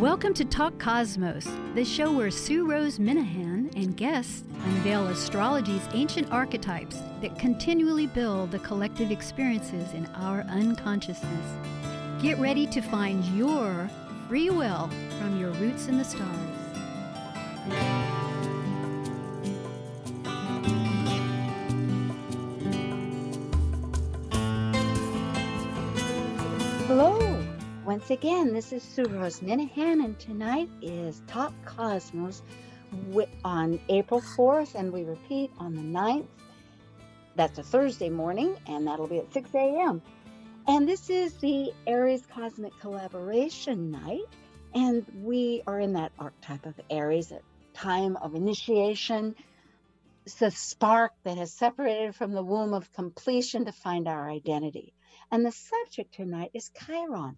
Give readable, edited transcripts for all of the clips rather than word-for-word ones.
Welcome to Talk Cosmos, the show where Sue Rose Minahan and guests unveil astrology's ancient archetypes that continually build the collective experiences in our unconsciousness. Get ready to find your free will from your roots in the stars. Once again, this is Sue Rose Minahan, and tonight is Talk Cosmos on April 4th, and we repeat on the 9th. That's a Thursday morning, and that'll be at 6 a.m. And this is the Aries Cosmic Collaboration Night, and we are in that archetype of Aries, a time of initiation. It's the spark that has separated from the womb of completion to find our identity. And the subject tonight is Chiron.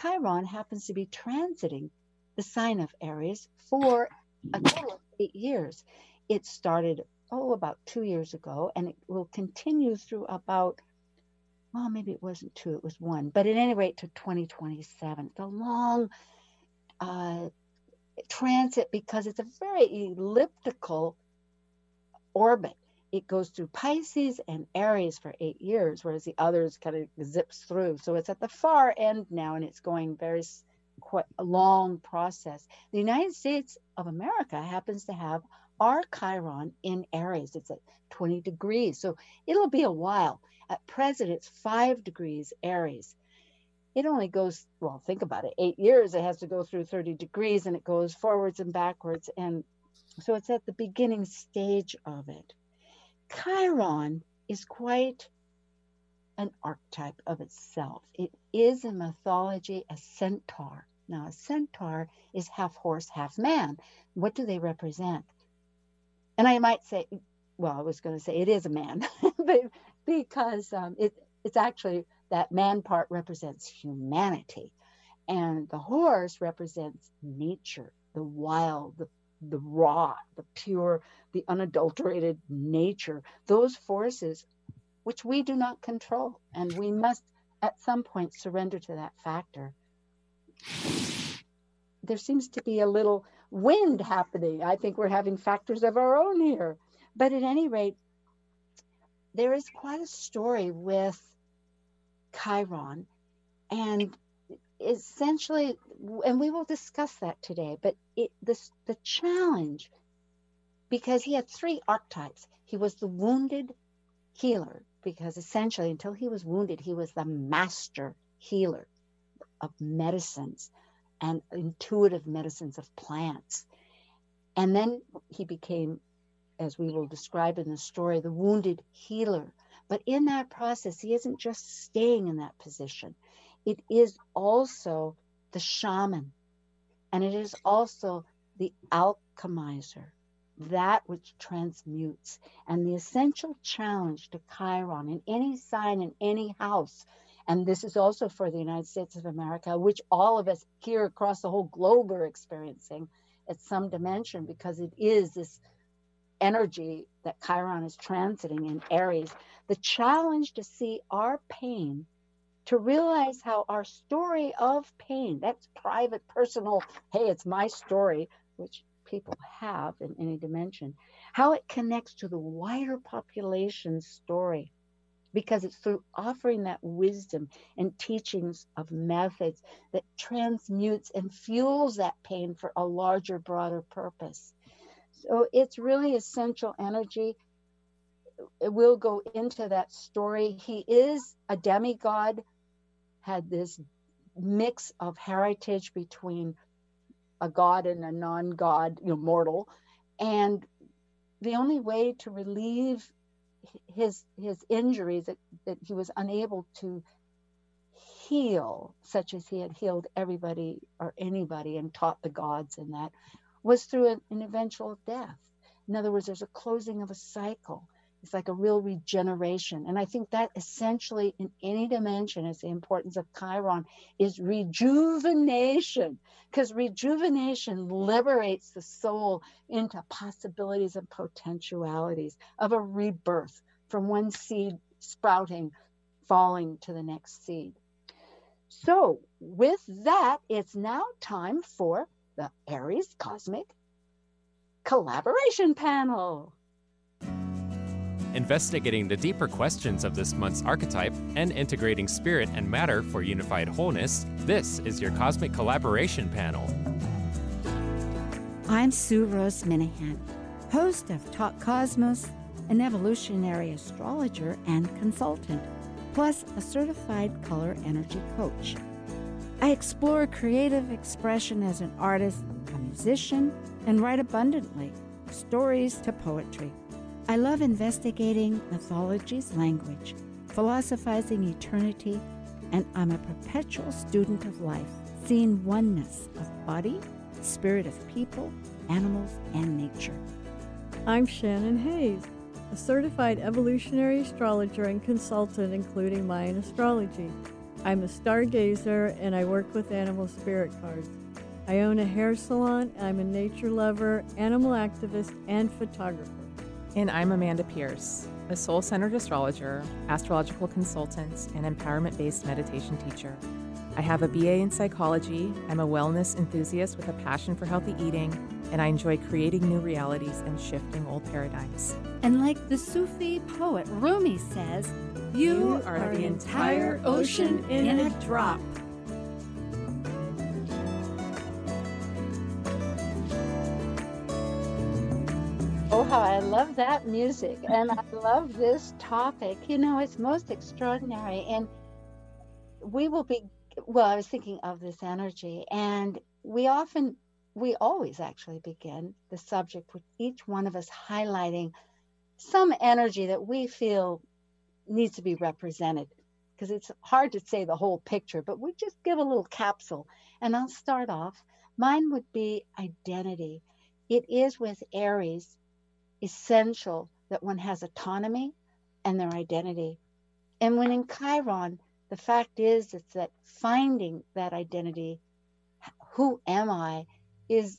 Chiron happens to be transiting the sign of Aries for a total of 8 years. It started, about 2 years ago, and it will continue through about, maybe it wasn't two, it was one, but at any rate to 2027. It's a long transit because it's a very elliptical orbit. It goes through Pisces and Aries for 8 years, whereas the others kind of zips through. So it's at the far end now, and it's going quite a long process. The United States of America happens to have our Chiron in Aries. It's at 20 degrees, so it'll be a while. At present, it's 5 degrees Aries. It only goes, think about it, 8 years. It has to go through 30 degrees, and it goes forwards and backwards. And so it's at the beginning stage of it. Chiron is quite an archetype of itself. It is in mythology a centaur. Now, a centaur is half horse, half man. What do they represent? And I might say, I was going to say it is a man, but because it's actually that man part represents humanity, and the horse represents nature, the wild, the raw, the pure, the unadulterated nature, those forces which we do not control. And we must at some point surrender to that factor. There seems to be a little wind happening. I think we're having factors of our own here. But at any rate, there is quite a story with Chiron, and essentially, and we will discuss that today, but the challenge, because he had three archetypes. He was the wounded healer, because essentially until he was wounded, he was the master healer of medicines and intuitive medicines of plants. And then he became, as we will describe in the story, the wounded healer. But in that process, he isn't just staying in that position. It is also the shaman, and it is also the alchemizer, that which transmutes. And the essential challenge to Chiron in any sign, in any house, and this is also for the United States of America, which all of us here across the whole globe are experiencing at some dimension, because it is this energy that Chiron is transiting in Aries. The challenge to see our pain, to realize how our story of pain, that's private, personal, hey, it's my story, which people have in any dimension, how it connects to the wider population's story, because it's through offering that wisdom and teachings of methods that transmutes and fuels that pain for a larger, broader purpose. So it's really essential energy. We'll go into that story. He is a demigod, had this mix of heritage between a god and a non-god, mortal. And the only way to relieve his injuries that he was unable to heal, such as he had healed everybody or anybody and taught the gods and that, was through an eventual death. In other words, there's a closing of a cycle. It's like a real regeneration. And I think that essentially in any dimension is the importance of Chiron, is rejuvenation, because rejuvenation liberates the soul into possibilities and potentialities of a rebirth from one seed sprouting, falling to the next seed. So with that, it's now time for the Aries Cosmic Collaboration Panel. Investigating the deeper questions of this month's archetype and integrating spirit and matter for unified wholeness, this is your Cosmic Collaboration Panel. I'm Sue Rose Minahan, host of Talk Cosmos, an evolutionary astrologer and consultant, plus a certified color energy coach. I explore creative expression as an artist, a musician, and write abundantly, stories to poetry. I love investigating mythology's language, philosophizing eternity, and I'm a perpetual student of life, seeing oneness of body, spirit of people, animals, and nature. I'm Shannon Hayes, a certified evolutionary astrologer and consultant, including Mayan astrology. I'm a stargazer, and I work with animal spirit cards. I own a hair salon. I'm a nature lover, animal activist, and photographer. And I'm Amanda Pierce, a soul-centered astrologer, astrological consultant, and empowerment-based meditation teacher. I have a BA in psychology, I'm a wellness enthusiast with a passion for healthy eating, and I enjoy creating new realities and shifting old paradigms. And like the Sufi poet Rumi says, you are the entire ocean in a drop. Oh, how I love that music, and I love this topic. You know, it's most extraordinary, and we will be, well, I was thinking of this energy, and we always actually begin the subject with each one of us highlighting some energy that we feel needs to be represented, because it's hard to say the whole picture, but we just give a little capsule, and I'll start off. Mine would be identity. It is with Aries essential that one has autonomy and their identity. And when in Chiron, the fact is it's that finding that identity, who am I, is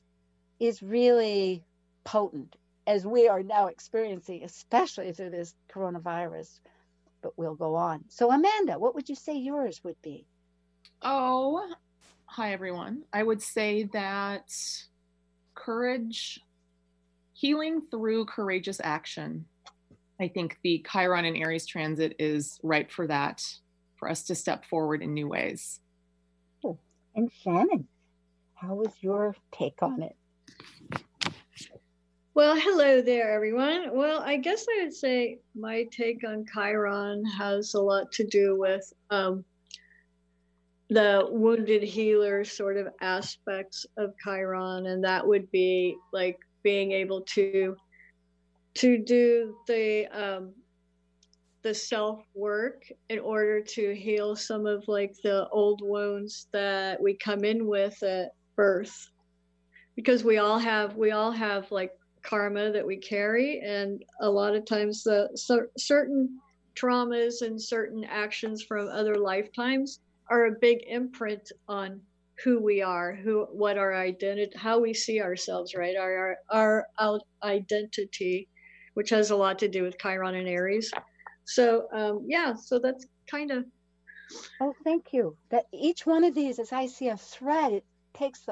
really potent, as we are now experiencing, especially through this coronavirus, but we'll go on. So Amanda, what would you say yours would be? Oh, hi everyone. I would say that courage, healing through courageous action. I think the Chiron and Aries transit is ripe for that, for us to step forward in new ways. Oh, and Shannon, how was your take on it? Well, hello there, everyone. Well, I guess I would say my take on Chiron has a lot to do with the wounded healer sort of aspects of Chiron, and that would be like being able to do the self work in order to heal some of like the old wounds that we come in with at birth, because we all have like karma that we carry, and a lot of times the certain traumas and certain actions from other lifetimes are a big imprint on who we are, what our identity, how we see ourselves, right? Our identity, which has a lot to do with Chiron and Aries. So so that's kind of. Oh, thank you. That each one of these, as I see a thread, it takes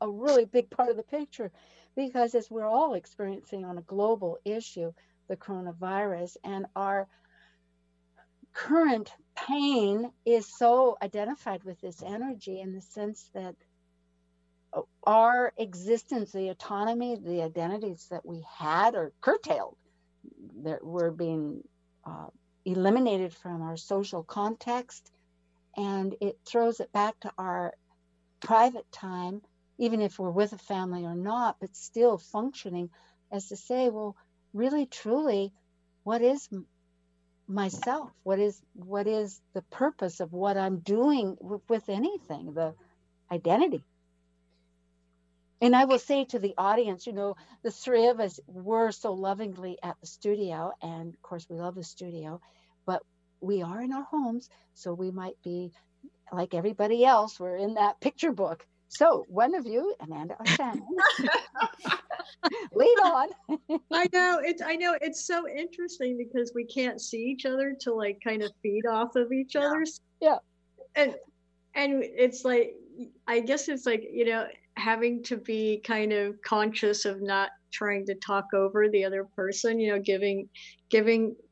a really big part of the picture, because as we're all experiencing on a global issue, the coronavirus, and our current pain is so identified with this energy, in the sense that our existence, the autonomy, the identities that we had are curtailed, that we're being eliminated from our social context, and it throws it back to our private time, even if we're with a family or not, but still functioning as to say, well, really, truly, what is myself? What is the purpose of what I'm doing with anything? The identity. And I will say to the audience, you know, the three of us were so lovingly at the studio, and of course we love the studio, but we are in our homes, so we might be like everybody else. We're in that picture book. So one of you, Amanda or Shannon, lead on. I know it's so interesting, because we can't see each other to like kind of feed off of each other. Yeah. And And it's like, I guess it's like, you know, having to be kind of conscious of not trying to talk over the other person, you know, giving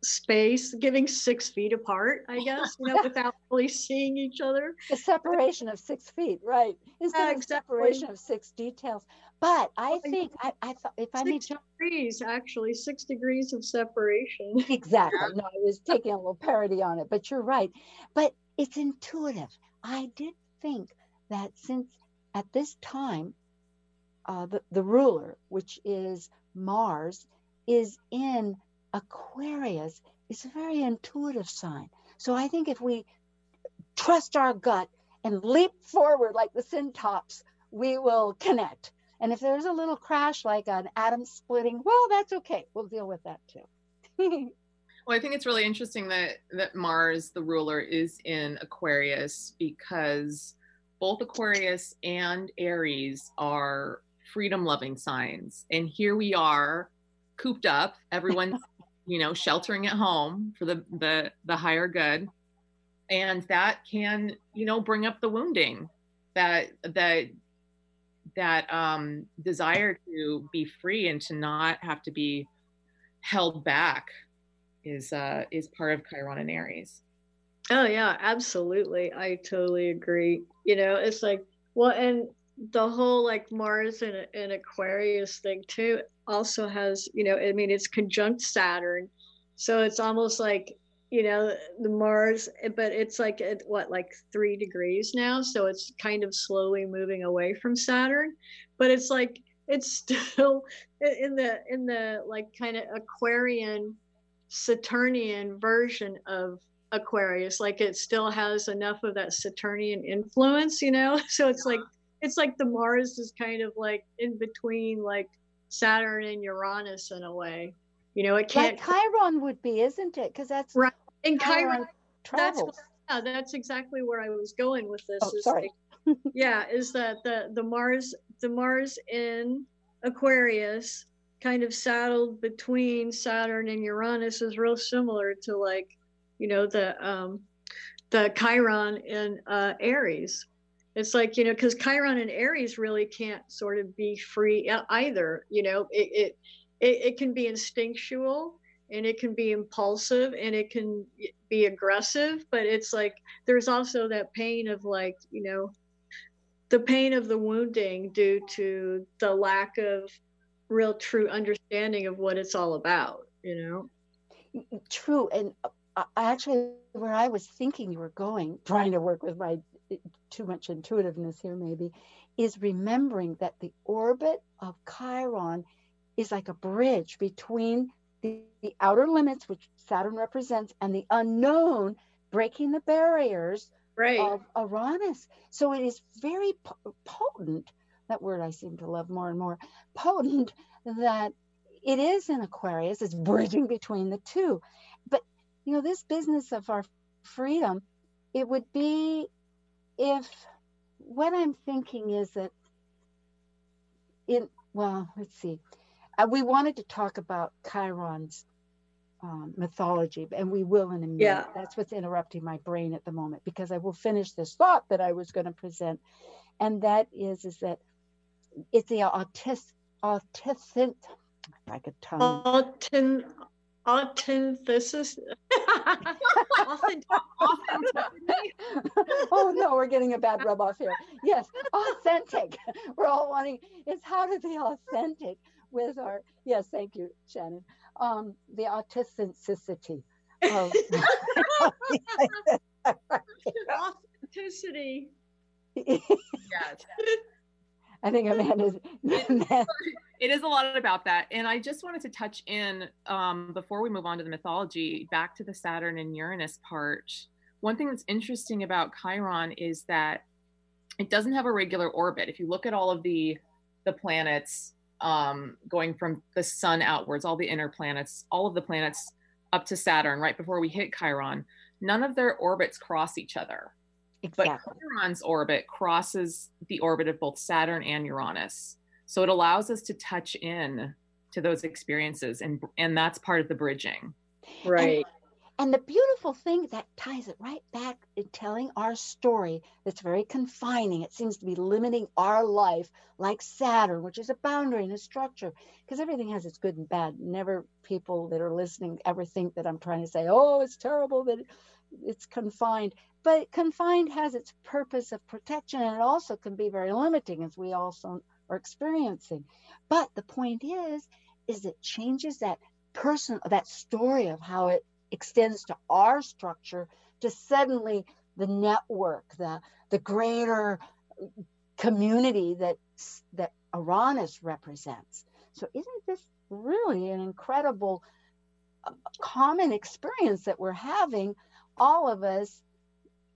space, giving 6 feet apart, I guess, you know, without really seeing each other. The separation of 6 feet, right? Instead of separation of six details. But I think I thought if I may jump, 6 degrees, actually, 6 degrees of separation. Exactly. No, I was taking a little parody on it, but you're right. But it's intuitive. I did think that since at this time, the ruler, which is Mars, is in Aquarius. It's a very intuitive sign. So I think if we trust our gut and leap forward like the syntops, we will connect. And if there's a little crash, like an atom splitting, well, that's okay. We'll deal with that too. Well, I think it's really interesting that Mars, the ruler, is in Aquarius, because both Aquarius and Aries are freedom-loving signs. And here we are cooped up, everyone's, you know, sheltering at home for the higher good. And that can, you know, bring up the wounding, that desire to be free and to not have to be held back is part of Chiron and Aries. Oh yeah, absolutely. I totally agree. You know, it's like, well, and the whole like Mars and Aquarius thing too also has, you know, I mean, it's conjunct Saturn. So it's almost like, you know, the Mars, but it's like at what, like 3 degrees now. So it's kind of slowly moving away from Saturn, but it's like, it's still in the like kind of Aquarian, Saturnian version of Aquarius, like it still has enough of that Saturnian influence, you know. So it's like, it's like the Mars is kind of like in between like Saturn and Uranus in a way, you know. It can't, like Chiron would be, isn't it? Because that's right. And Chiron travels. That's exactly where I was going with this. Oh, is sorry. Like, yeah, is that the Mars in Aquarius kind of saddled between Saturn and Uranus is real similar to, like, you know, the Chiron in Aries. It's like, you know, because Chiron and Aries really can't sort of be free either. You know, it can be instinctual and it can be impulsive and it can be aggressive, but it's like there's also that pain of, like, you know, the pain of the wounding due to the lack of real true understanding of what it's all about, you know. True. And actually, where I was thinking you were going, trying to work with my too much intuitiveness here maybe, is remembering that the orbit of Chiron is like a bridge between the outer limits, which Saturn represents, and the unknown, breaking the barriers of Uranus. So it is very potent, that word I seem to love more and more, potent, that it is in Aquarius. It's bridging between the two. But you know, this business of our freedom, it would be if what I'm thinking is that we wanted to talk about Chiron's mythology, and we will in a minute. Yeah. That's what's interrupting my brain at the moment, because I will finish this thought that I was going to present. And that is that it's the antithesis. Oh no, we're getting a bad rub off here. Yes, authentic. We're all wanting, it's how to be authentic with our, yes, thank you, Shannon. The authenticity of authenticity. Yes. I think Amanda's. It is a lot about that. And I just wanted to touch in, before we move on to the mythology, back to the Saturn and Uranus part. One thing that's interesting about Chiron is that it doesn't have a regular orbit. If you look at all of the planets, going from the sun outwards, all the inner planets, all of the planets up to Saturn, right before we hit Chiron, none of their orbits cross each other. Exactly. But Chiron's orbit crosses the orbit of both Saturn and Uranus. So it allows us to touch in to those experiences. And that's part of the bridging. Right. And the beautiful thing that ties it right back to telling our story that's very confining. It seems to be limiting our life, like Saturn, which is a boundary and a structure, because everything has its good and bad. Never people that are listening ever think that I'm trying to say, oh, it's terrible that it's confined. But confined has its purpose of protection, and it also can be very limiting, as we also are experiencing. But the point is it changes that person, that story of how it extends to our structure, to suddenly the network, the greater community that Uranus represents. So isn't this really an incredible common experience that we're having, all of us,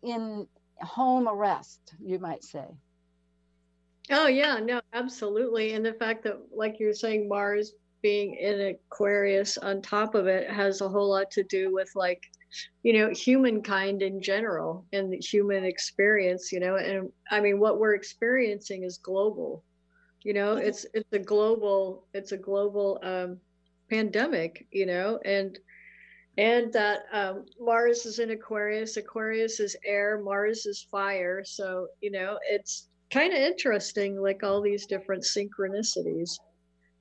in home arrest, you might say? Oh yeah, no, absolutely. And the fact that, like you're saying, Mars being in Aquarius on top of it has a whole lot to do with, like, you know, humankind in general and the human experience, you know. And I mean, what we're experiencing is global, you know. It's a global pandemic, you know. And that Mars is in Aquarius. Aquarius is air. Mars is fire. So, you know, it's kind of interesting, like all these different synchronicities.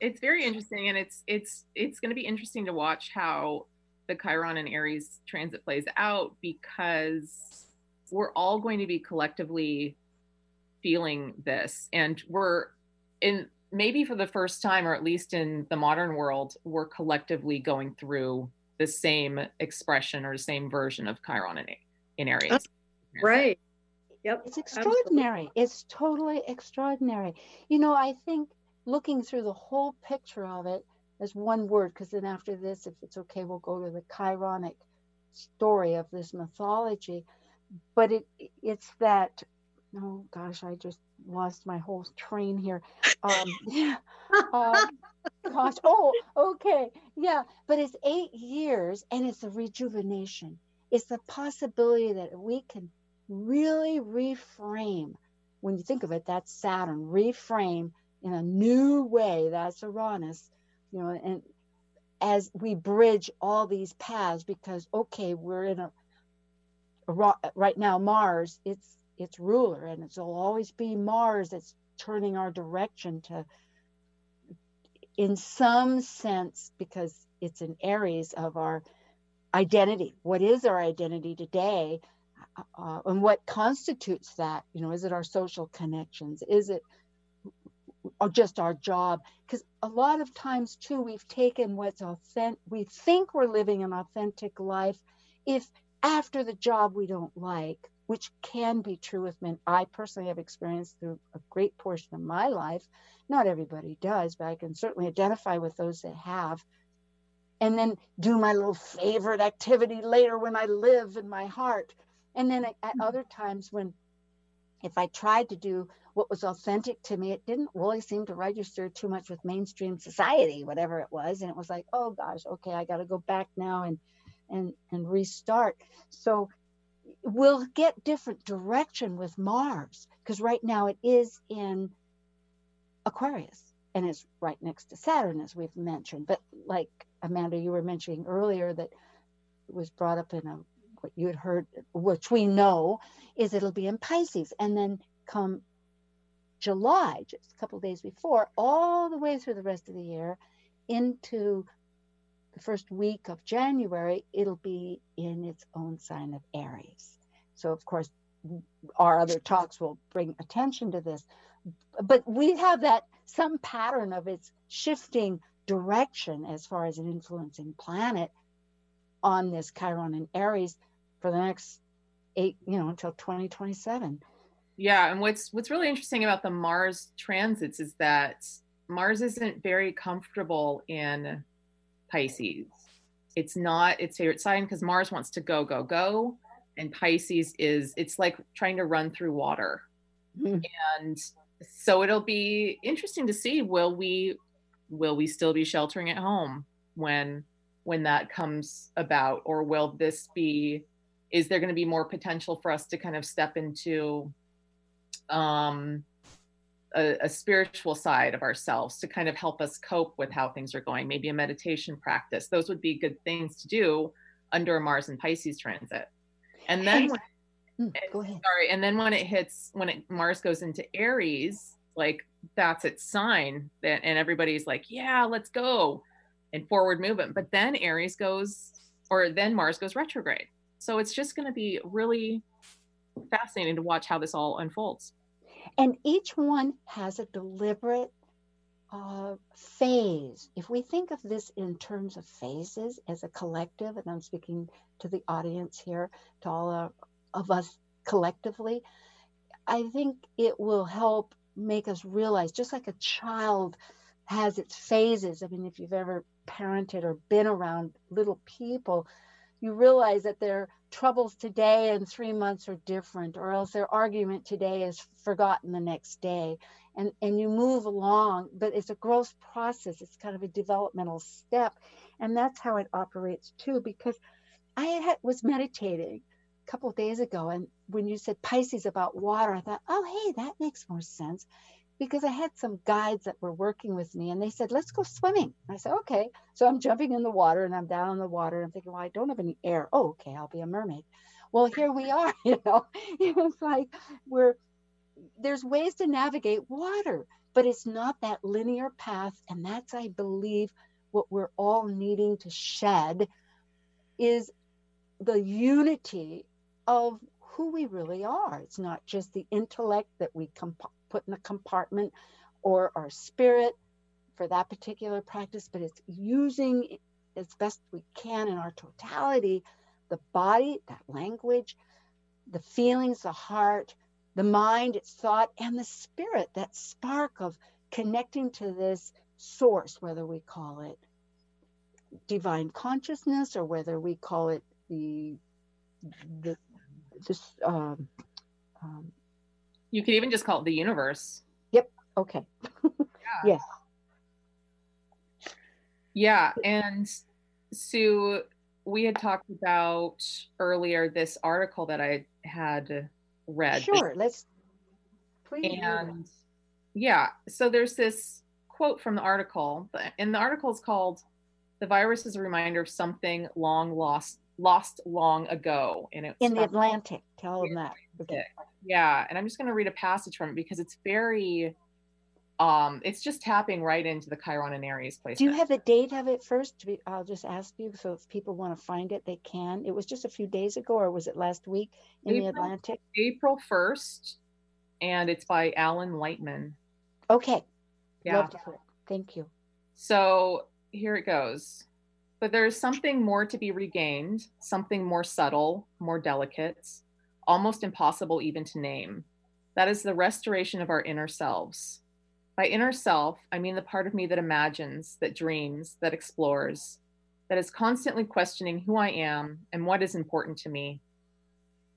It's very interesting. And it's going to be interesting to watch how the Chiron and Aries transit plays out, because we're all going to be collectively feeling this. And we're in, maybe for the first time, or at least in the modern world, we're collectively going through the same expression or the same version of Chiron in Aries. Oh, right. Yep. It's extraordinary. Absolutely. It's totally extraordinary. You know, I think looking through the whole picture of it as one word, because then after this, if it's okay, we'll go to the Chironic story of this mythology. But it's that, oh gosh, I just lost my whole train here. Gosh, oh, okay, yeah. But it's 8 years, and it's a rejuvenation. It's the possibility that we can really reframe. When you think of it, that's Saturn, reframe in a new way. That's Uranus, you know. And as we bridge all these paths, because okay, we're in right now Mars. It's ruler, and it'll always be Mars that's turning our direction to, in some sense, because it's in Aries, of our identity. What is our identity today, and what constitutes that? You know, is it our social connections? Is it just our job? Because a lot of times too, we've taken what's authentic. We think we're living an authentic life if after the job we don't like, which can be true with men. I personally have experienced through a great portion of my life. Not everybody does, but I can certainly identify with those that have. And then do my little favorite activity later when I live in my heart. And then at other times when, if I tried to do what was authentic to me, it didn't really seem to register too much with mainstream society, whatever it was. And it was like, oh gosh, okay, I got to go back now and restart. So we'll get different direction with Mars, because right now it is in Aquarius and it's right next to Saturn, as we've mentioned. But like Amanda, you were mentioning earlier, that it was brought up in what you had heard, which we know is it'll be in Pisces, and then come July, just a couple of days before, all the way through the rest of the year into the first week of January, it'll be in its own sign of Aries. So of course, our other talks will bring attention to this, but we have that some pattern of its shifting direction as far as an influencing planet on this Chiron and Aries for the next eight, you know, until 2027. Yeah, and what's really interesting about the Mars transits is that Mars isn't very comfortable in Pisces. It's not its favorite sign, because Mars wants to go, go, go. And Pisces is, it's like trying to run through water. Mm-hmm. And so it'll be interesting to see, will we still be sheltering at home when that comes about, or is there going to be more potential for us to kind of step into a spiritual side of ourselves to kind of help us cope with how things are going, maybe a meditation practice. Those would be good things to do under a Mars and Pisces transit. And then when Mars goes into Aries, like that's its sign, that, and everybody's like, yeah, let's go and forward movement. But then Mars goes retrograde. So it's just going to be really fascinating to watch how this all unfolds. And each one has a deliberate phase. If we think of this in terms of phases as a collective, and I'm speaking to the audience here, to all of us collectively, I think it will help make us realize, just like a child has its phases. I mean, if you've ever parented or been around little people, you realize that their troubles today and 3 months are different, or else their argument today is forgotten the next day. And you move along, but it's a growth process. It's kind of a developmental step. And that's how it operates too, because I was meditating a couple of days ago. And when you said Pisces about water, I thought, oh, hey, that makes more sense. Because I had some guides that were working with me and they said, let's go swimming. I said, okay. So I'm jumping in the water and I'm down in the water. And I'm thinking, well, I don't have any air. Oh, okay, I'll be a mermaid. Well, here we are, you know. It was like, there's ways to navigate water, but it's not that linear path. And that's, I believe, what we're all needing to shed is the unity of who we really are. It's not just the intellect that we put in a compartment, or our spirit for that particular practice, but it's using as best we can in our totality, the body, that language, the feelings, the heart, the mind, its thought, and the spirit, that spark of connecting to this source, whether we call it divine consciousness or whether we call it you could even just call it the universe. Yep. Okay. Yeah. Yeah. And Sue, we had talked about earlier this article that I had read. Sure. Let's please. And yeah. So there's this quote from the article, and the article is called "The Virus is a Reminder of Something Long Lost." Lost long ago, and it's in the Atlantic. Tell them that. Okay. Yeah, and I'm just going to read a passage from it because it's very, it's just tapping right into the Chiron and Aries placement. Do you have the date of it first? I'll just ask you, so if people want to find it, they can. It was just a few days ago, or was it last week in the Atlantic? April 1st, and it's by Alan Lightman. Okay. Yeah. Love to hear it. Thank you. So here it goes. But there is something more to be regained, something more subtle, more delicate, almost impossible even to name. That is the restoration of our inner selves. By inner self, I mean the part of me that imagines, that dreams, that explores, that is constantly questioning who I am and what is important to me.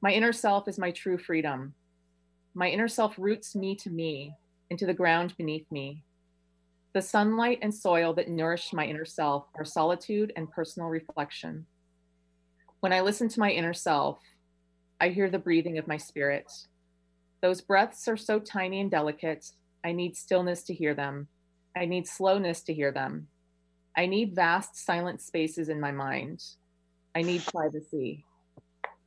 My inner self is my true freedom. My inner self roots me to me and to the ground beneath me. The sunlight and soil that nourish my inner self are solitude and personal reflection. When I listen to my inner self, I hear the breathing of my spirit. Those breaths are so tiny and delicate. I need stillness to hear them. I need slowness to hear them. I need vast silent spaces in my mind. I need privacy.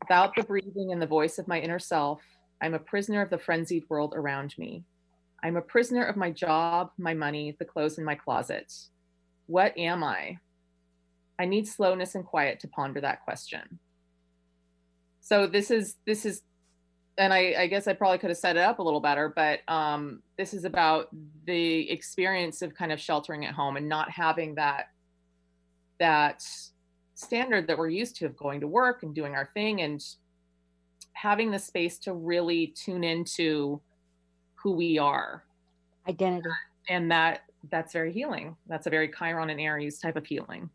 Without the breathing and the voice of my inner self, I'm a prisoner of the frenzied world around me. I'm a prisoner of my job, my money, the clothes in my closet. What am I? I need slowness and quiet to ponder that question. So this is, and I guess I probably could have set it up a little better, but this is about the experience of kind of sheltering at home and not having that standard that we're used to of going to work and doing our thing, and having the space to really tune into who we are, identity, and that's very healing. That's a very Chiron and Aries type of healing.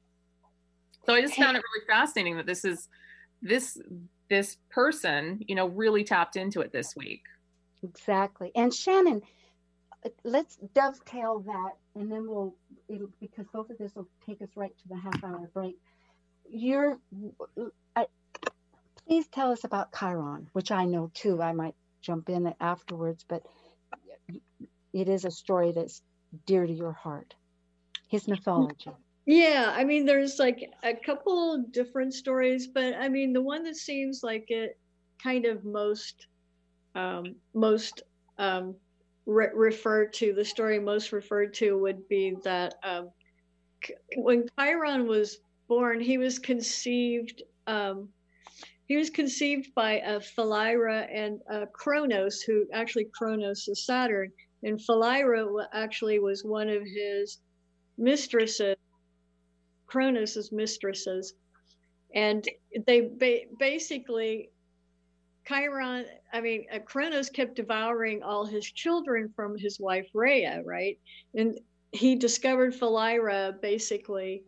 So I just found it really fascinating that this person, you know, really tapped into it this week. Exactly. And Shannon, let's dovetail that, and then because both of this will take us right to the half-hour break. Please tell us about Chiron, which I know too. I might jump in afterwards, but it is a story that's dear to your heart. His mythology. Yeah, I mean, there's like a couple different stories, but I mean, the one that seems like it kind of most referred to would be that when Chiron was born, he was conceived by Philyra and Kronos, who actually Kronos is Saturn, and Philyra actually was one of his mistresses, Kronos's mistresses, and they basically Kronos kept devouring all his children from his wife Rhea, right? And he discovered Philyra basically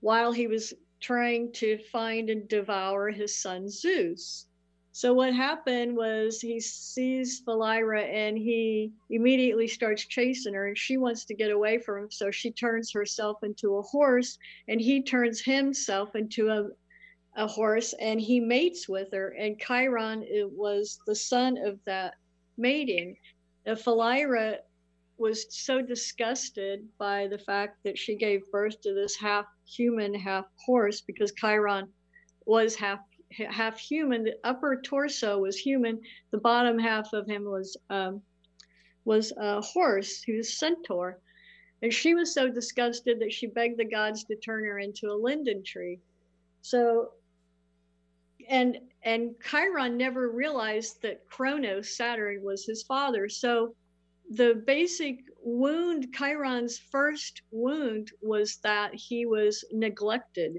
while he was trying to find and devour his son Zeus. So what happened was he sees Philyra and he immediately starts chasing her, and she wants to get away from him. So she turns herself into a horse, and he turns himself into a horse, and he mates with her. And Chiron, it was the son of that mating. Now, Philyra was so disgusted by the fact that she gave birth to this half human, half horse, because Chiron was half human. The upper torso was human. The bottom half of him was a horse. He was a centaur. And she was so disgusted that she begged the gods to turn her into a linden tree. So, and Chiron never realized that Kronos, Saturn, was his father. So the basic wound, Chiron's first wound, was that he was neglected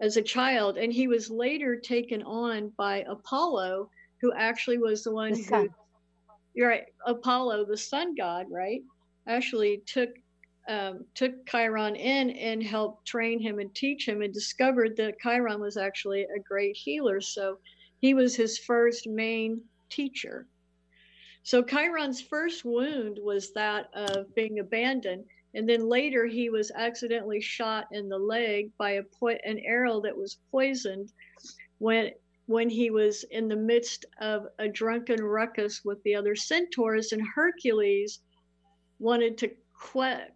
as a child. And he was later taken on by Apollo, who actually was the one who, you're right, Apollo, the sun god, right, actually took Chiron in and helped train him and teach him, and discovered that Chiron was actually a great healer. So he was his first main teacher. So Chiron's first wound was that of being abandoned. And then later he was accidentally shot in the leg by an arrow that was poisoned when he was in the midst of a drunken ruckus with the other centaurs, and Hercules wanted to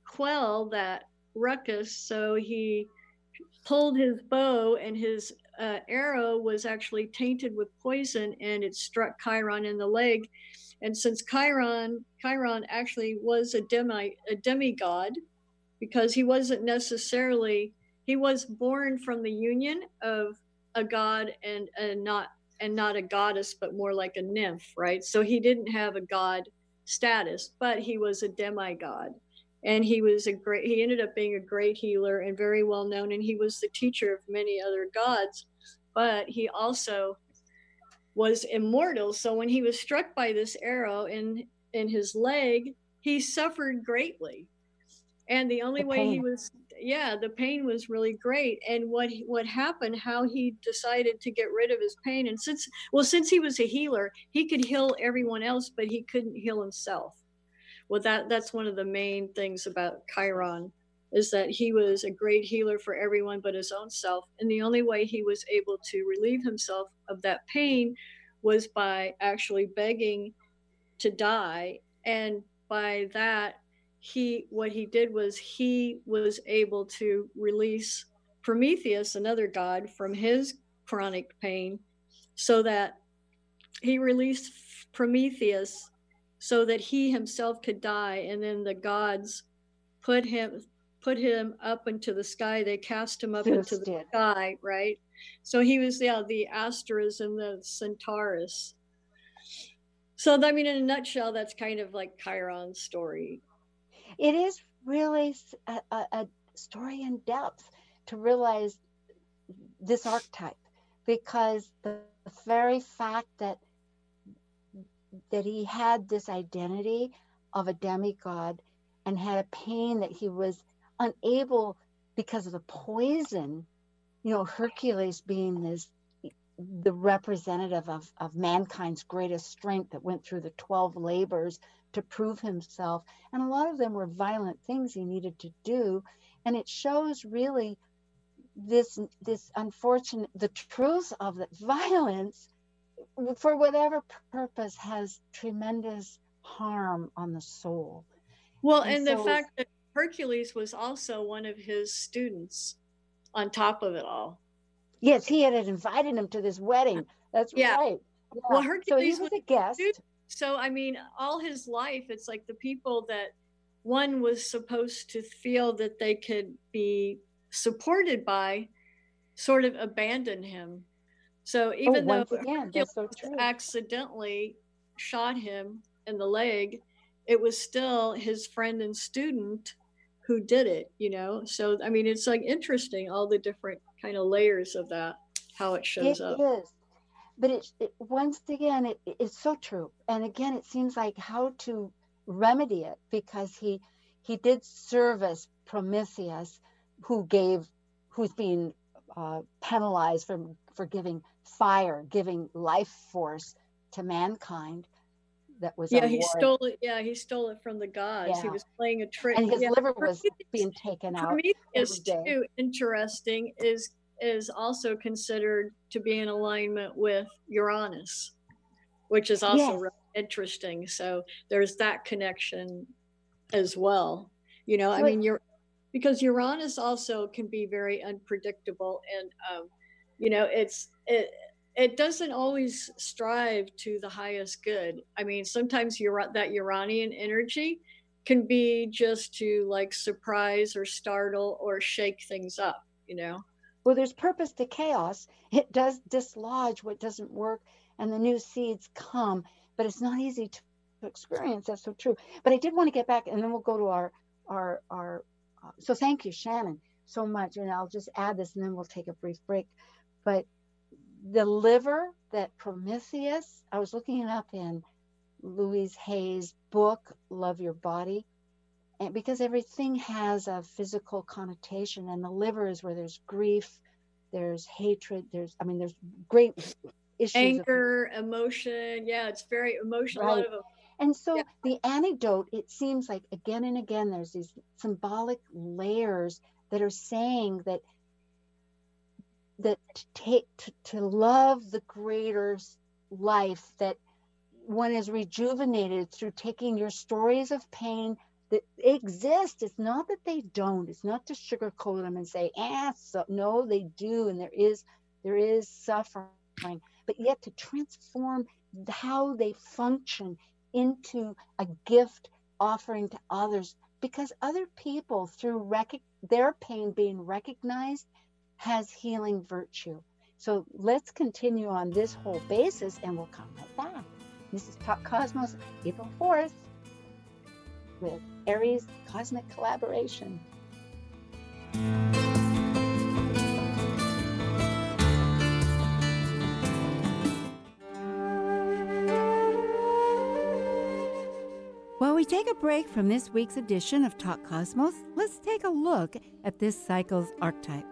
quell that ruckus, so he pulled his bow, and his arrow was actually tainted with poison, and it struck Chiron in the leg. And since Chiron actually was a demigod, because he was born from the union of a god and not a goddess, but more like a nymph, right? So he didn't have a god status, but he was a demigod. And he ended up being a great healer and very well known. And he was the teacher of many other gods, but he also was immortal. So when he was struck by this arrow in his leg, he suffered greatly. And the only way the pain was really great. And what happened, how he decided to get rid of his pain. And since he was a healer, he could heal everyone else, but he couldn't heal himself. Well, that's one of the main things about Chiron, is that he was a great healer for everyone but his own self. And the only way he was able to relieve himself of that pain was by actually begging to die. And by that, he was able to release Prometheus, another god, from his chronic pain, so that he released Prometheus so that he himself could die. And then the gods put him up into the sky. They cast him up into the sky, right? So he was the Asterism and the Centaurus. So I mean, in a nutshell, that's kind of like Chiron's story. It is really a story in depth to realize this archetype, because the very fact that he had this identity of a demigod and had a pain that he was unable, because of the poison, Hercules being the representative of mankind's greatest strength, that went through the 12 labors to prove himself. And a lot of them were violent things he needed to do. And it shows really this unfortunate, the truth of that violence, for whatever purpose, has tremendous harm on the soul. Well, and the fact that Hercules was also one of his students on top of it all. Yes, he had invited him to this wedding. That's right. Yeah. Well, Hercules so he was a guest. So, I mean, all his life, it's like the people that one was supposed to feel that they could be supported by sort of abandoned him. So even though Hercules accidentally shot him in the leg, it was still his friend and student who did it, you know? So, I mean, it's like interesting, all the different kind of layers of that, how it shows up. It is. But it once again, it's so true. And again, it seems like how to remedy it, because he did service Prometheus, who's being penalized for giving fire, giving life force to mankind. That was he stole it. Yeah, he stole it from the gods. Yeah. He was playing a trick, and his liver was being taken out. Prometheus too, interesting, is also considered to be in alignment with Uranus, which is also really interesting. So there's that connection as well. You know, I mean, because Uranus also can be very unpredictable, and you know, it doesn't always strive to the highest good. I mean, sometimes that Uranian energy can be just to like surprise or startle or shake things up, you know? Well, there's purpose to chaos. It does dislodge what doesn't work and the new seeds come, but it's not easy to experience. That's so true. But I did want to get back, and then we'll go to our so thank you, Shannon, so much. And I'll just add this and then we'll take a brief break. But the liver that Prometheus, I was looking it up in Louise Hay's book, Love Your Body, and because everything has a physical connotation, and the liver is where there's grief, there's hatred, there's great issues. Anger, emotion, it's very emotional. Right. And so the anecdote, it seems like again and again, there's these symbolic layers that are saying that to love the greater life, that one is rejuvenated through taking your stories of pain that exist. It's not that they don't. It's not to sugarcoat them and say, no, they do, and there is suffering, but yet to transform how they function into a gift offering to others, because other people, through their pain being recognized, has healing virtue. So let's continue on this whole basis, and we'll come right back. This is Talk Cosmos, April 4th, with Aries Cosmic Collaboration. While we take a break from this week's edition of Talk Cosmos, let's take a look at this cycle's archetype.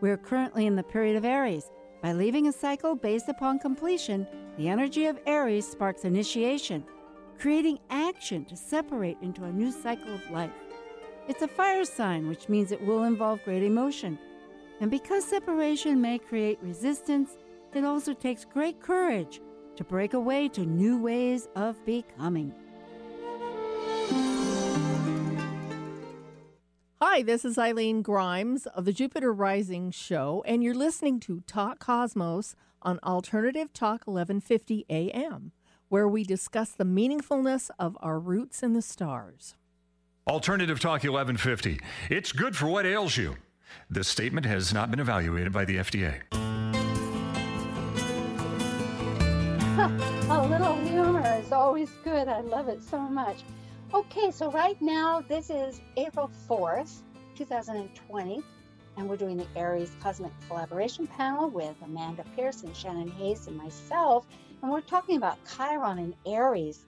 We're currently in the period of Aries. By leaving a cycle based upon completion, the energy of Aries sparks initiation, creating action to separate into a new cycle of life. It's a fire sign, which means it will involve great emotion. And because separation may create resistance, it also takes great courage to break away to new ways of becoming. Hi, this is Eileen Grimes of the Jupiter Rising Show, and you're listening to Talk Cosmos on Alternative Talk 1150 AM, where we discuss the meaningfulness of our roots in the stars. Alternative Talk 1150. It's good for what ails you. This statement has not been evaluated by the FDA. A little humor is always good. I love it so much. Okay, so right now, this is April 4th, 2020, and we're doing the Aries Cosmic Collaboration Panel with Amanda Pierce and Shannon Hayes and myself, and we're talking about Chiron in Aries,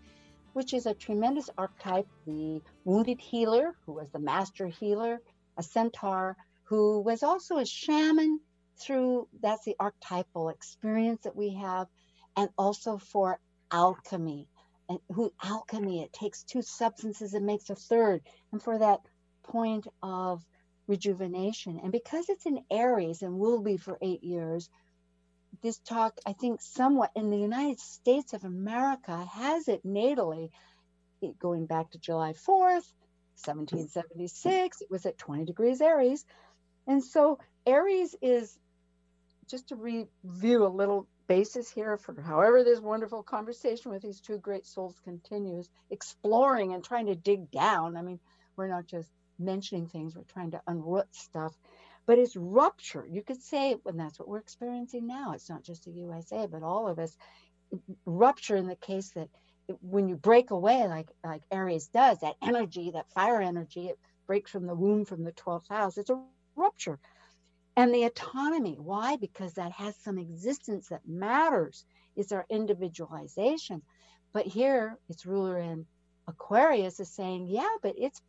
which is a tremendous archetype, the wounded healer, who was the master healer, a centaur, who was also a shaman through, that's the archetypal experience that we have, and also for alchemy. And it takes two substances and makes a third, and for that point of rejuvenation. And because it's in Aries and will be for 8 years, this talk, I think, somewhat in the United States of America has it natally, going back to July 4th, 1776, it was at 20 degrees Aries. And so Aries is, just to review a little basis here for however this wonderful conversation with these two great souls continues, exploring and trying to dig down. I mean, we're not just mentioning things, we're trying to unroot stuff. But it's rupture. You could say, and that's what we're experiencing now. It's not just the USA, but all of us. Rupture in the case that when you break away, like Aries does, that energy, that fire energy, it breaks from the womb, from the 12th house. It's a rupture. And the autonomy, why? Because that has some existence that matters. It's our individualization. But here, its ruler in Aquarius is saying, yeah, but it's,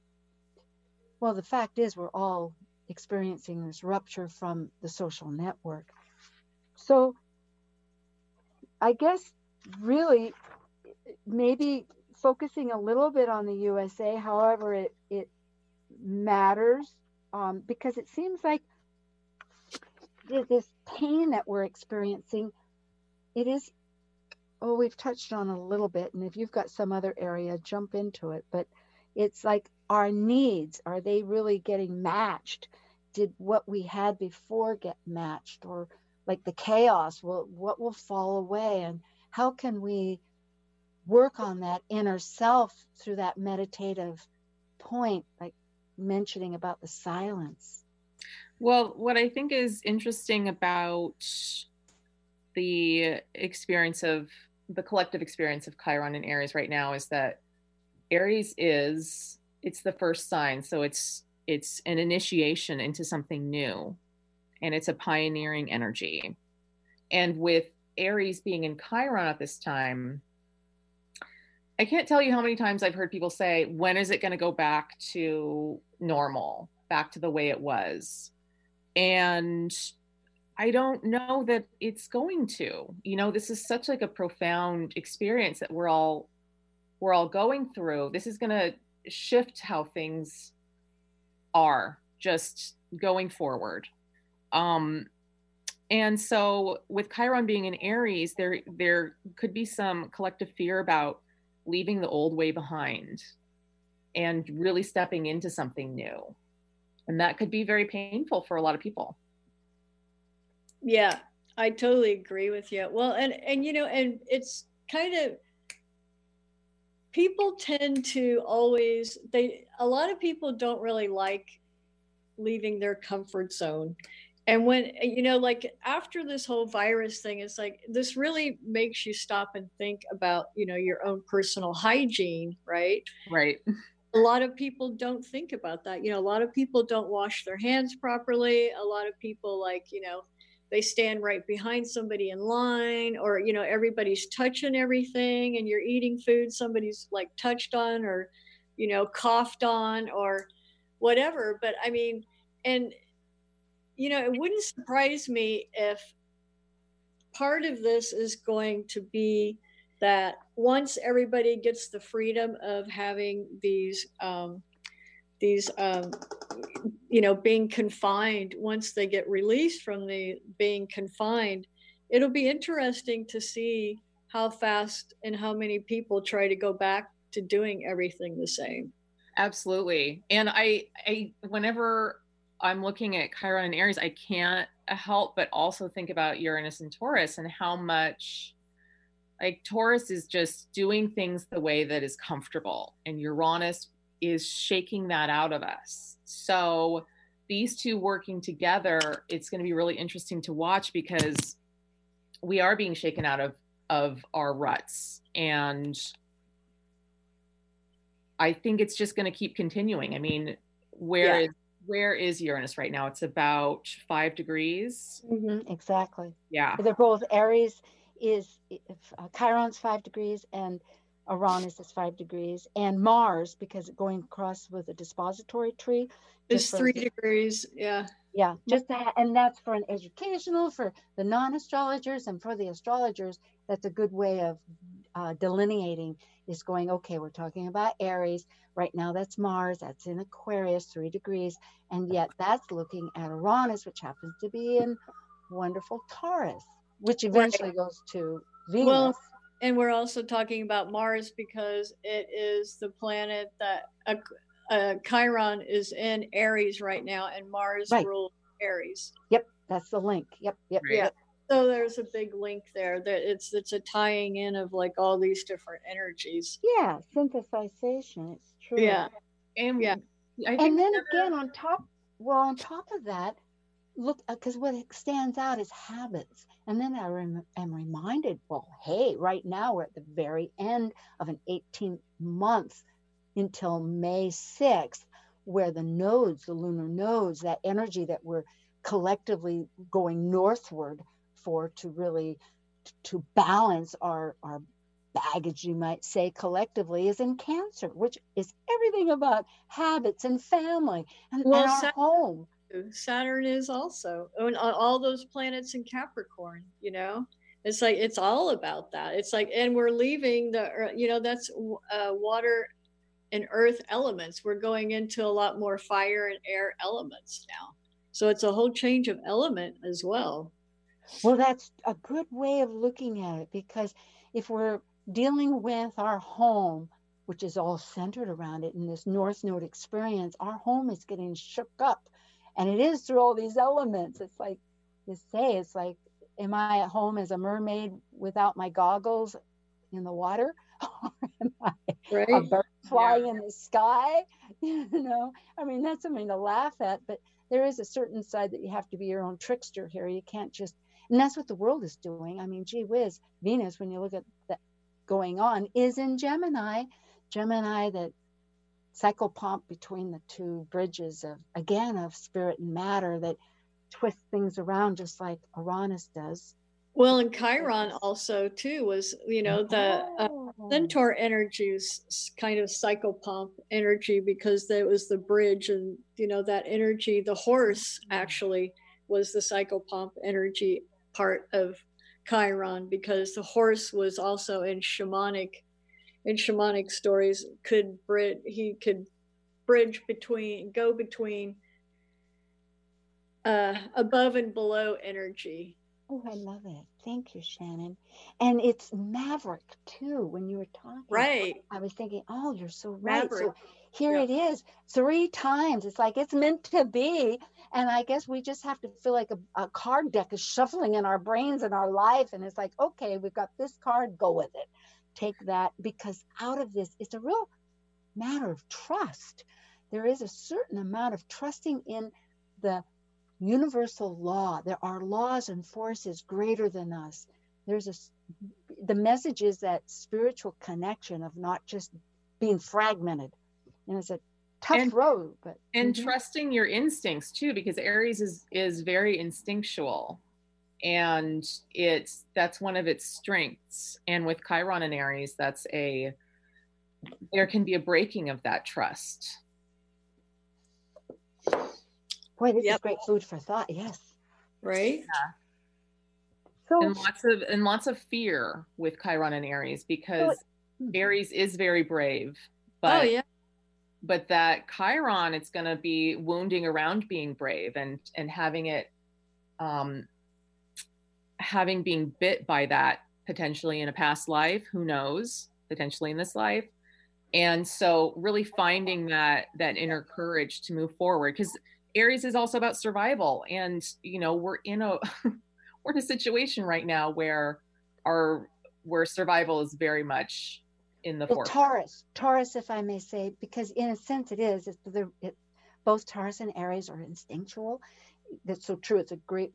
well, the fact is we're all experiencing this rupture from the social network. So I guess really maybe focusing a little bit on the USA, however it matters, because it seems like this pain that we're experiencing, it is, oh, we've touched on a little bit, and if you've got some other area, jump into it, but it's like our needs, are they really getting matched? Did what we had before get matched? Or like the chaos, what will fall away? And how can we work on that inner self through that meditative point, like mentioning about the silence? Well, what I think is interesting about the experience of the collective experience of Chiron and Aries right now is that Aries is, it's the first sign. So it's an initiation into something new, and it's a pioneering energy. And with Aries being in Chiron at this time, I can't tell you how many times I've heard people say, when is it going to go back to normal, back to the way it was? And I don't know that it's going to. You know, this is such like a profound experience that we're all going through. This is going to shift how things are just going forward. And so with Chiron being in Aries, there could be some collective fear about leaving the old way behind and really stepping into something new. And that could be very painful for a lot of people. Yeah, I totally agree with you. Well, and you know, and it's kind of, people tend to always, a lot of people don't really like leaving their comfort zone. And when, you know, like after this whole virus thing, it's like, this really makes you stop and think about, you know, your own personal hygiene, right? Right. A lot of people don't think about that. You know, a lot of people don't wash their hands properly. A lot of people, like, you know, they stand right behind somebody in line, or, you know, everybody's touching everything, and you're eating food somebody's like touched on, or, you know, coughed on, or whatever. But I mean, and, you know, it wouldn't surprise me if part of this is going to be that once everybody gets the freedom of having these you know, being confined, once they get released from the being confined, it'll be interesting to see how fast and how many people try to go back to doing everything the same. Absolutely. And I whenever I'm looking at Chiron and Aries, I can't help but also think about Uranus and Taurus, and how much like Taurus is just doing things the way that is comfortable, and Uranus is shaking that out of us. So these two working together, it's going to be really interesting to watch, because we are being shaken out of our ruts. And I think it's just going to keep continuing. I mean, where is Uranus right now? It's about 5 degrees. Mm-hmm, exactly. Yeah. They're both Aries is, Chiron's 5 degrees, and Uranus is 5 degrees, and Mars, because going across with a dispository tree, is 3 degrees. Yeah. Yeah. Just that. And that's for an educational, for the non-astrologers, and for the astrologers, that's a good way of delineating, is going, okay, we're talking about Aries right now. That's Mars. That's in Aquarius, 3 degrees. And yet that's looking at Uranus, which happens to be in wonderful Taurus, which eventually goes to Venus. Well, and we're also talking about Mars, because it is the planet that Chiron is in Aries right now, and Mars rules Aries. Yep, that's the link. Yep. So there's a big link there. That it's a tying in of like all these different energies. Yeah, synthesization. It's true. Yeah, and I think and then again on top of that, look, because what stands out is habits. And then I am reminded, well, hey, right now we're at the very end of an 18 months until May 6th, where the nodes, the lunar nodes, that energy that we're collectively going northward for to really to balance our baggage, you might say, collectively is in Cancer, which is everything about habits and family and our home. Saturn is also on all those planets in Capricorn, you know, it's like, it's all about that. It's like, and we're leaving the, you know, that's water and earth elements. We're going into a lot more fire and air elements now. So it's a whole change of element as well. Well, that's a good way of looking at it, because if we're dealing with our home, which is all centered around it in this North Node experience, our home is getting shook up. And it is through all these elements. It's like you say, it's like, am I at home as a mermaid without my goggles in the water? Or am I a bird flying in the sky? You know, I mean, that's something to laugh at, but there is a certain side that you have to be your own trickster here. You can't just, and that's what the world is doing. I mean, gee whiz, Venus, when you look at that going on, is in Gemini. Gemini, that cycle pump between the two bridges of, again, of spirit and matter that twists things around just like Uranus does. Well, and Chiron also too was, you know, the Centaur energies kind of cycle pump energy, because that was the bridge, and you know that energy, the horse actually was the cycle pump energy part of Chiron, because the horse was also in shamanic. In shamanic stories, he could go between above and below energy. Oh, I love it. Thank you, Shannon. And it's maverick too. When you were talking, right? I was thinking, oh, you're so right. Maverick. So here it is, 3 times. It's like it's meant to be. And I guess we just have to feel like a card deck is shuffling in our brains and our life. And it's like, okay, we've got this card. Go with it. Take that, because out of this, it's a real matter of trust. There is a certain amount of trusting in the universal law. There are laws and forces greater than us. There's the message is that spiritual connection of not just being fragmented. And it's a tough road, but trusting your instincts too, because Aries is very instinctual. And that's one of its strengths. And with Chiron and Aries, there can be a breaking of that trust. Boy, this is great food for thought. Yes. Right. Yeah. So, and lots of fear with Chiron and Aries, because Aries is very brave, but but that Chiron, it's going to be wounding around being brave and having it, having been bit by that potentially in a past life, who knows, potentially in this life. And so really finding that inner courage to move forward, because Aries is also about survival. And, you know, we're in a situation right now where where survival is very much in the forefront. Taurus, if I may say, because in a sense it is, both Taurus and Aries are instinctual. That's so true. It's a great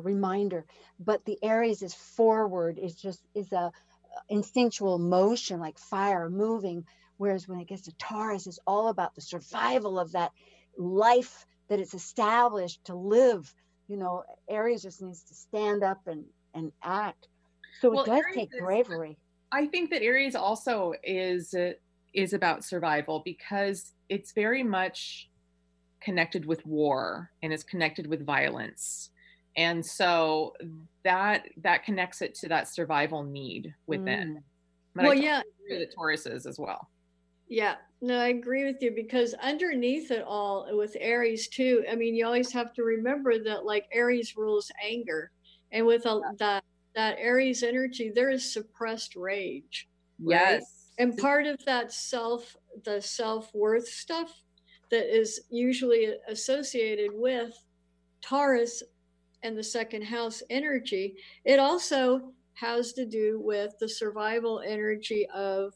reminder. But the Aries is forward. It's just is a instinctual motion, like fire moving. Whereas when it gets to Taurus, it's all about the survival of that life that it's established to live. You know, Aries just needs to stand up and act. So it does take bravery. I think that Aries also is about survival, because it's very much connected with war, and it's connected with violence. And so that connects it to that survival need within. But the Taurus is as well. Yeah, no, I agree with you, because underneath it all with Aries too, I mean, you always have to remember that like Aries rules anger, and with that Aries energy, there is suppressed rage. Yes. Right? And part of that the self-worth stuff that is usually associated with Taurus and the second house energy. It also has to do with the survival energy of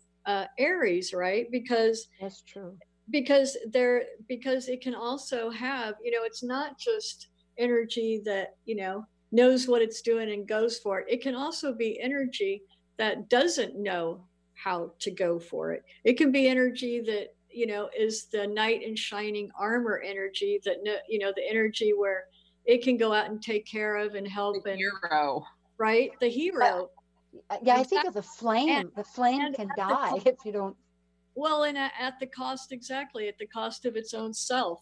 Aries, right? Because that's true. Because it can also have, you know, it's not just energy that, you know, knows what it's doing and goes for it. It can also be energy that doesn't know how to go for it. It can be energy that, you know, is the knight in shining armor energy, that, you know, the energy where it can go out and take care of and help. The hero. Right? The hero. Yeah, I think of the flame. The flame can die if you don't. Well, and at the cost, exactly, at the cost of its own self.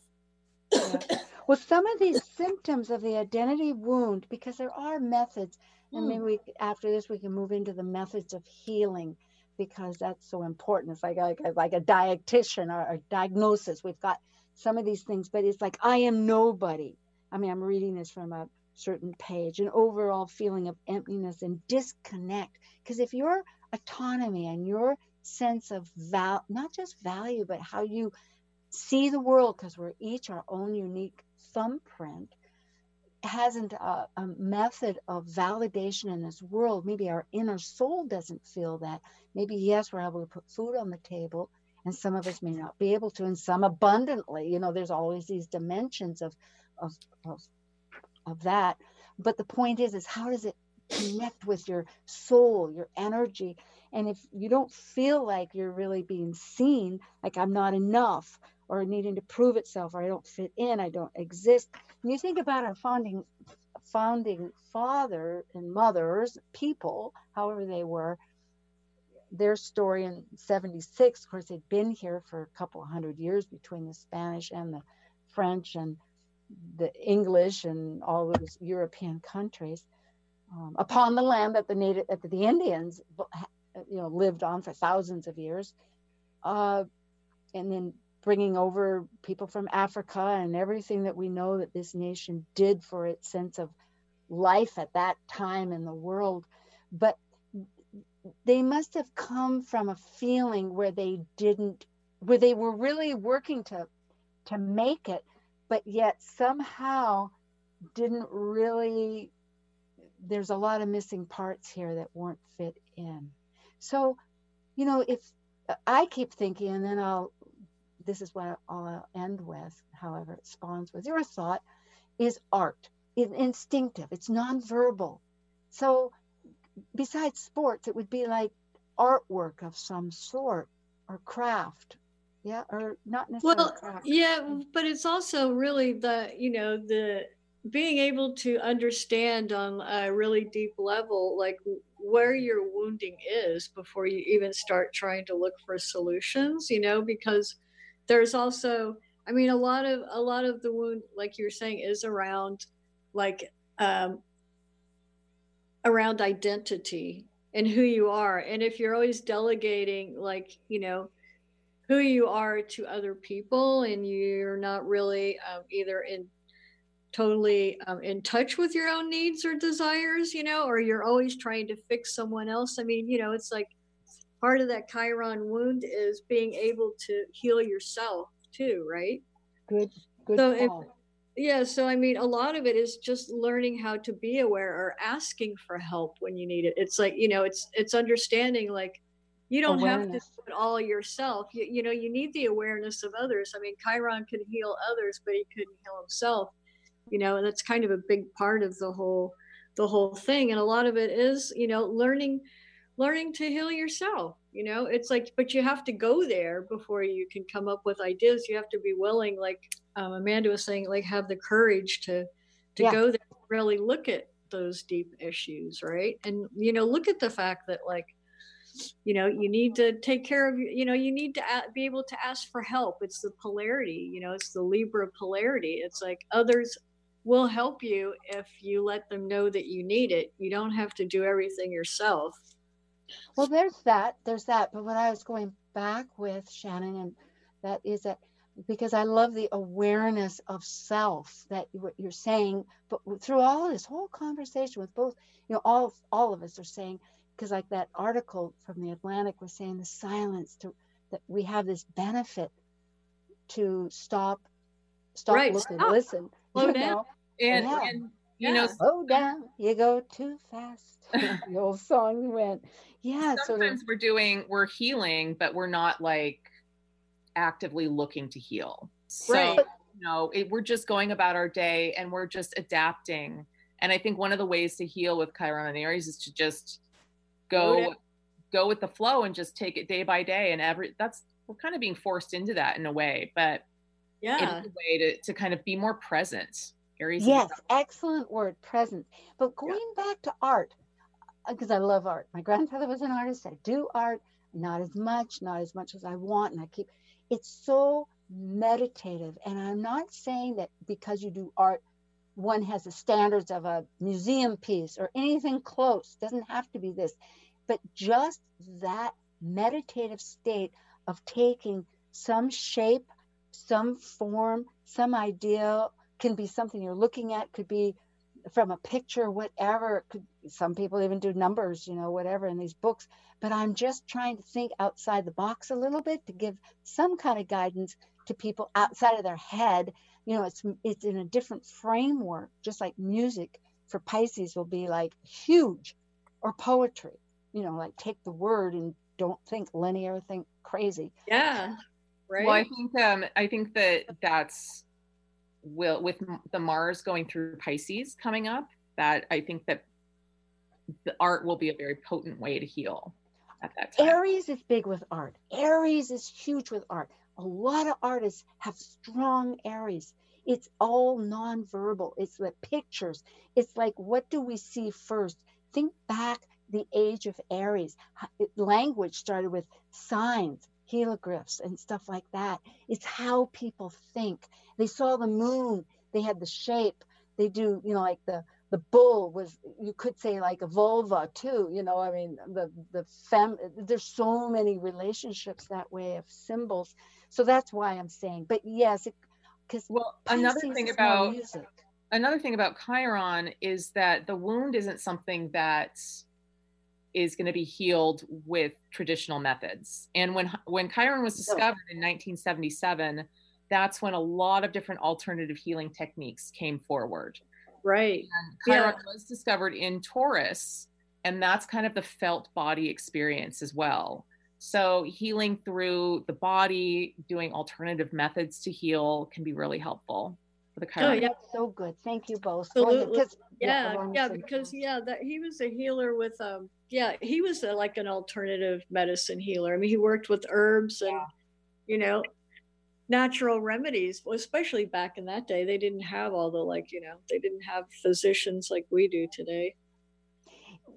Yeah. Well, some of these symptoms of the identity wound, because there are methods, and maybe we, after this we can move into the methods of healing, because that's so important. It's like a dietitian or a diagnosis. We've got some of these things, but it's like, I am nobody. I mean, I'm reading this from a certain page, an overall feeling of emptiness and disconnect. Because if your autonomy and your sense of not just value, but how you see the world, because we're each our own unique thumbprint, hasn't a method of validation in this world. Maybe our inner soul doesn't feel that. Maybe, yes, we're able to put food on the table, and some of us may not be able to, and some abundantly. You know, there's always these dimensions of that. But the point is how does it connect with your soul, your energy? And if you don't feel like you're really being seen, like I'm not enough, or needing to prove itself, or I don't fit in, I don't exist. And you think about our founding father and mothers, people, however they were, their story in 76, of course, they'd been here for a couple hundred years between the Spanish and the French and the English and all those European countries, upon the land that the Indians, you know, lived on for thousands of years. And then bringing over people from Africa and everything that we know that this nation did for its sense of life at that time in the world. But they must have come from a feeling where they were really working to make it, but yet somehow didn't really, there's a lot of missing parts here that weren't fit in. So, you know, if I keep thinking, and then this is what I'll end with, however it spawns with your thought, is art. It's instinctive. It's nonverbal. So besides sports, it would be like artwork of some sort or craft. Yeah, or not necessarily craft. Yeah, but it's also really the, you know, the being able to understand on a really deep level, like where your wounding is before you even start trying to look for solutions, you know, because there's also, I mean, a lot of the wound, like you were saying, is around like around identity and who you are. And if you're always delegating, like, you know, who you are to other people, and you're not really either in touch with your own needs or desires, you know, or you're always trying to fix someone else. I mean, you know, it's like, part of that Chiron wound is being able to heal yourself too, right? Good. So so I mean, a lot of it is just learning how to be aware or asking for help when you need it. It's like, you know, it's understanding, like, you don't have to do it all yourself. You know, you need the awareness of others. I mean, Chiron could heal others, but he couldn't heal himself. You know, and that's kind of a big part of the whole thing. And a lot of it is, you know, learning to heal yourself, you know, it's like, but you have to go there before you can come up with ideas. You have to be willing, like Amanda was saying, like have the courage to go there and really look at those deep issues, right? And, you know, look at the fact that, like, you know, you need to take care of, you know, you need to be able to ask for help. It's the polarity, you know, it's the Libra polarity. It's like others will help you if you let them know that you need it. You don't have to do everything yourself. Well, there's that. But what I was going back with, Shannon, and that is that, because I love the awareness of self that what you're saying, but through all this whole conversation with both, you know, all of us are saying, because like that article from the Atlantic was saying, the silence that we have this benefit to stop, right. Listen, slow down. Know? And you know, slow down, you go too fast. The old song went, yeah. Sometimes we're healing, but we're not like actively looking to heal. So, right. You know, we're just going about our day and we're just adapting. And I think one of the ways to heal with Chiron and Aries is to just go with the flow and just take it day by day. And we're kind of being forced into that in a way, but yeah, it's a way to kind of be more present. Aries. Yes. Excellent word, present. But going back to art, because I love art. My grandfather was an artist. I do art, not as much as I want. And it's so meditative. And I'm not saying that because you do art, one has the standards of a museum piece or anything close. Doesn't have to be this, but just that meditative state of taking some shape, some form, some idea, can be something you're looking at, could be from a picture, whatever. Some people even do numbers, you know, whatever in these books, but I'm just trying to think outside the box a little bit to give some kind of guidance to people outside of their head. You know, it's in a different framework, just like music for Pisces will be like huge, or poetry, you know, like take the word and don't think linear, think crazy. Yeah, right. Well, I think that's with the Mars going through Pisces coming up, that I think that the art will be a very potent way to heal at that time. Aries is big with art. Aries is huge with art. A lot of artists have strong Aries. It's all nonverbal. It's the pictures. It's like, what do we see first? Think back the age of Aries. Language started with signs, hieroglyphs, and stuff like that. It's how people think. They saw the moon. They had the shape. They do, you know, like the bull was, you could say like a vulva too, you know, I mean, there's so many relationships that way of symbols. So that's why I'm saying, but yes, another thing about Chiron is that the wound isn't something that is going to be healed with traditional methods. And when Chiron was discovered in 1977, that's when a lot of different alternative healing techniques came forward. Right. And Chiron was discovered in Taurus, and that's kind of the felt body experience as well. So healing through the body, doing alternative methods to heal can be really helpful for the Chiron. Oh, yeah. That's so good. Thank you both. Absolutely. Because he was a healer with, he was like an alternative medicine healer. I mean, he worked with herbs and, you know, natural remedies, especially back in that day. They didn't have they didn't have physicians like we do today.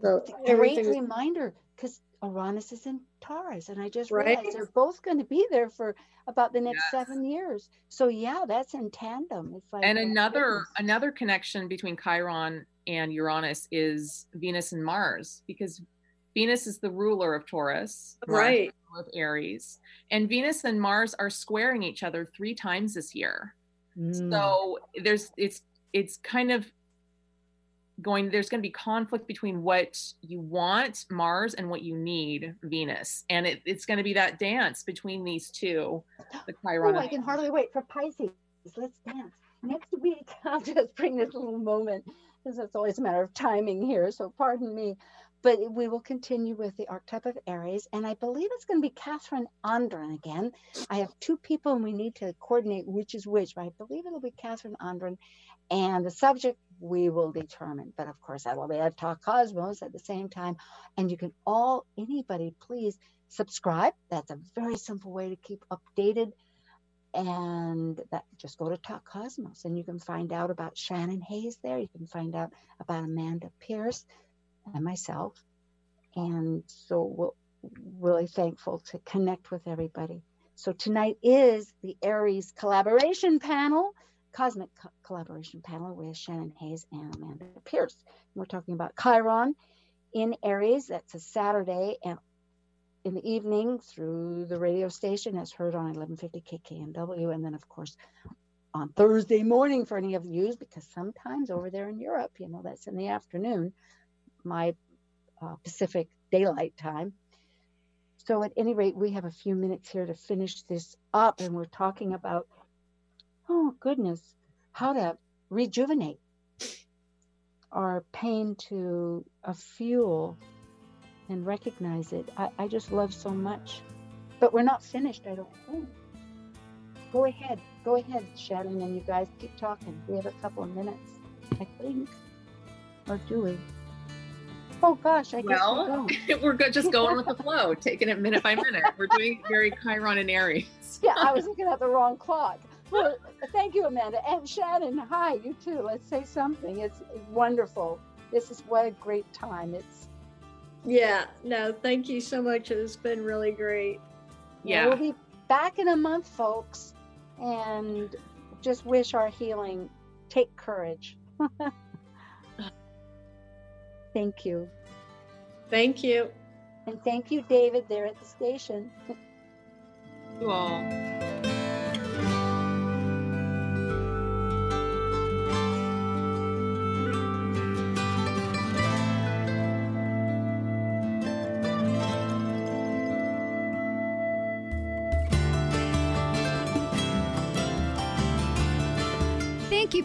So great reminder, because Uranus is in Taurus, and I just realized they're both going to be there for about the next 7 years. So yeah, that's in tandem. It's like, and another connection between Chiron and Uranus is Venus and Mars, because Venus is the ruler of Taurus, right? Of Aries, and Venus and Mars are squaring each other 3 times this year. Mm. So it's kind of going, there's going to be conflict between what you want, Mars, and what you need, Venus. And it's going to be that dance between these two, the Chiron. Oh, I can hardly wait for Pisces. Let's dance. Next week, I'll just bring this little moment, because it's always a matter of timing here, so pardon me. But we will continue with the archetype of Aries. And I believe it's going to be Catherine Andren again. I have 2 people and we need to coordinate which is which. But I believe it'll be Catherine Andren. And the subject we will determine. But of course, I will be at Talk Cosmos at the same time. And you can anybody, please subscribe. That's a very simple way to keep updated. And just go to Talk Cosmos. And you can find out about Shannon Hayes there. You can find out about Amanda Pierce and myself, and so we're really thankful to connect with everybody. So tonight is the Aries collaboration panel, cosmic collaboration panel with Shannon Hayes and Amanda Pierce. We're talking about Chiron in Aries. That's a Saturday and in the evening through the radio station as heard on 1150 KKMW, and then of course on Thursday morning for any of you, because sometimes over there in Europe, you know, that's in the afternoon, my Pacific Daylight Time. So at any rate, we have a few minutes here to finish this up, and we're talking about, oh goodness, how to rejuvenate our pain to a fuel and recognize it. I just love so much. But we're not finished, I don't think. Go ahead, Shannon, and you guys keep talking. We have a couple of minutes, I think. Or do we? Oh gosh, I guess we're just going with the flow, taking it minute by minute. We're doing very Chiron and Aries. Yeah, I was looking at the wrong clock. Well, thank you, Amanda. And Shannon, hi, you too. Let's say something. It's wonderful. This is what a great time. Yeah, no, thank you so much. It's been really great. Yeah. We'll be back in a month, folks, and just wish our healing take courage. Thank you. Thank you. And thank you, David, there at the station. You all. Thank you